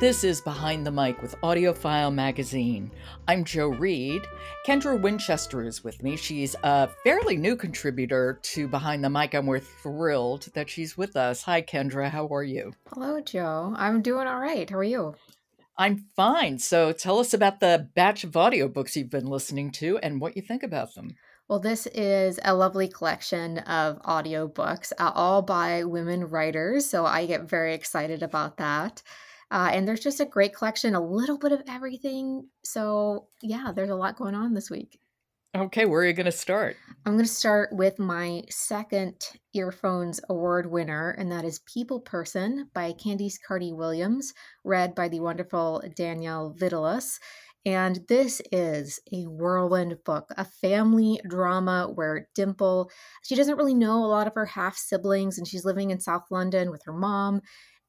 This is Behind the Mic with Audiophile Magazine. I'm Jo Reed. Kendra Winchester is with me. She's a fairly new contributor to Behind the Mic, and we're thrilled that she's with us. Hi, Kendra. How are you? Hello, Jo. I'm doing all right. How are you? I'm fine. So tell us about the batch of audiobooks you've been listening to and what you think about them. Well, this is a lovely collection of audiobooks, all by women writers, so I get very excited about that. And there's just a great collection, a little bit of everything. So yeah, there's a lot going on this week. Okay, where are you going to start? I'm going to start with my second Earphones Award winner, and that is People Person by Candice Carty-Williams, read by the wonderful Danielle Vitalis. And this is a whirlwind book, a family drama where Dimple, she doesn't really know a lot of her half-siblings, and she's living in South London with her mom.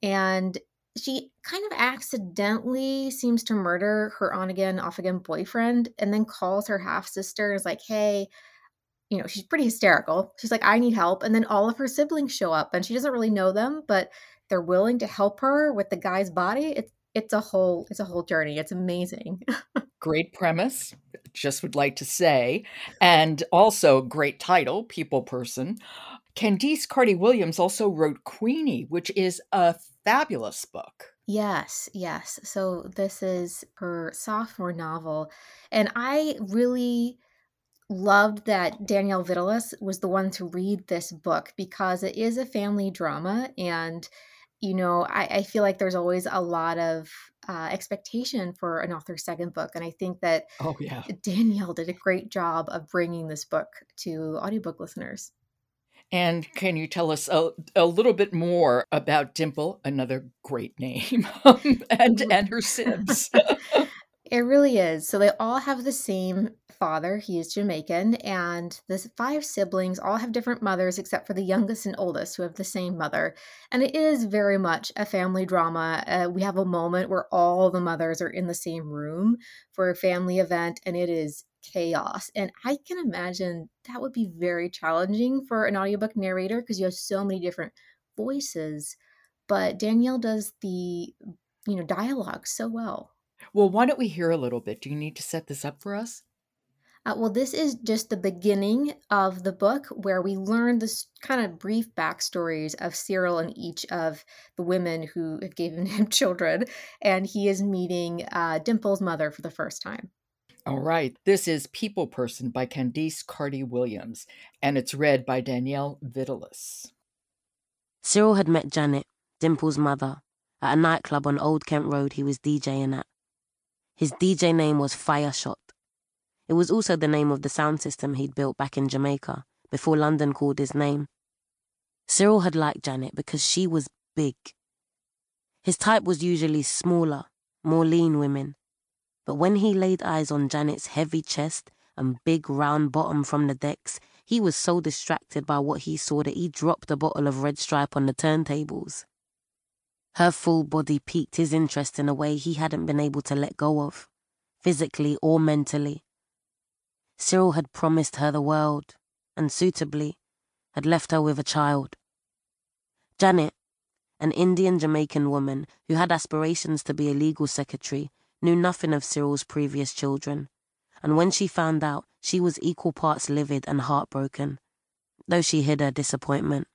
And she kind of accidentally seems to murder her on-again, off-again boyfriend, and then calls her half-sister and is like, hey, you know, she's pretty hysterical. She's like, I need help. And then all of her siblings show up, and she doesn't really know them, but they're willing to help her with the guy's body. It's a whole journey. It's amazing. Great premise, just would like to say, and also great title, People Person. Candice Carty-Williams also wrote Queenie, which is a fabulous book. Yes. So this is her sophomore novel, and I really loved that Danielle Vitalis was the one to read this book because it is a family drama, and you know, I feel like there's always a lot of expectation for an author's second book. And I think that Danielle did a great job of bringing this book to audiobook listeners. And can you tell us a little bit more about Dimple, another great name, and her sibs? It really is. So they all have the same father. He is Jamaican, and the five siblings all have different mothers except for the youngest and oldest, who have the same mother. And it is very much a family drama. We have a moment where all the mothers are in the same room for a family event, and it is chaos. And I can imagine that would be very challenging for an audiobook narrator because you have so many different voices. But Danielle does the dialogue so well. Well, why don't we hear a little bit? Do you need to set this up for us? Well, this is just the beginning of the book where we learn this kind of brief backstories of Cyril and each of the women who have given him children. And he is meeting Dimple's mother for the first time. All right. This is People Person by Candice Carty-Williams, and it's read by Danielle Vitalis. Cyril had met Janet, Dimple's mother, at a nightclub on Old Kent Road he was DJing at. His DJ name was Fireshot. It was also the name of the sound system he'd built back in Jamaica, before London called his name. Cyril had liked Janet because she was big. His type was usually smaller, more lean women. But when he laid eyes on Janet's heavy chest and big round bottom from the decks, he was so distracted by what he saw that he dropped a bottle of Red Stripe on the turntables. Her full body piqued his interest in a way he hadn't been able to let go of, physically or mentally. Cyril had promised her the world, and suitably, had left her with a child. Janet, an Indian-Jamaican woman who had aspirations to be a legal secretary, knew nothing of Cyril's previous children, and when she found out, she was equal parts livid and heartbroken, though she hid her disappointment.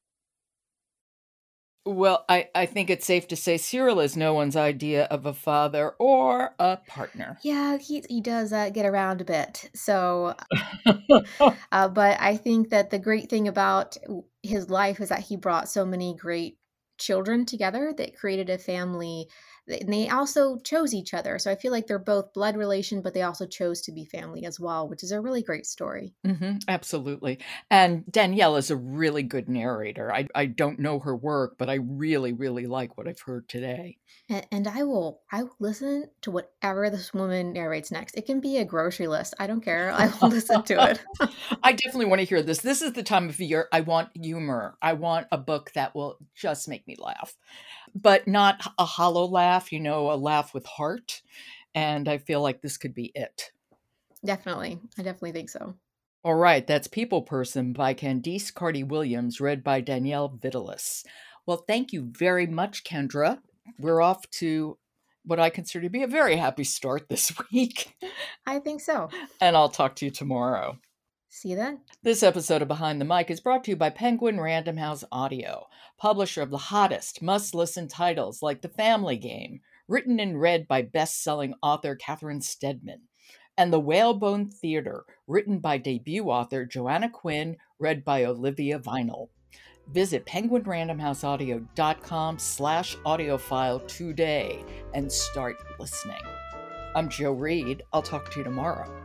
Well, I think it's safe to say Cyril is no one's idea of a father or a partner. Yeah, he does get around a bit. So, but I think that the great thing about his life is that he brought so many great children together that created a family. And they also chose each other. So I feel like they're both blood relation, but they also chose to be family as well, which is a really great story. Mm-hmm, absolutely. And Danielle is a really good narrator. I don't know her work, but I really, really like what I've heard today. And I will listen to whatever this woman narrates next. It can be a grocery list. I don't care. I will listen to it. I definitely want to hear this. This is the time of the year I want humor. I want a book that will just make me laugh, but not a hollow laugh. A laugh with heart. And I feel like this could be it. Definitely. I definitely think so. All right. That's People Person by Candice Carty-Williams, read by Danielle Vitalis. Well, thank you very much, Kendra. We're off to what I consider to be a very happy start this week. I think so. And I'll talk to you tomorrow. See that? This episode of Behind the Mic is brought to you by Penguin Random House Audio, publisher of the hottest must-listen titles like The Family Game, written and read by best-selling author Catherine Steadman, and The Whalebone Theater, written by debut author Joanna Quinn, read by Olivia Vinyl. Visit penguinrandomhouseaudio.com/audiophile today and start listening. I'm Joe Reed. I'll talk to you tomorrow.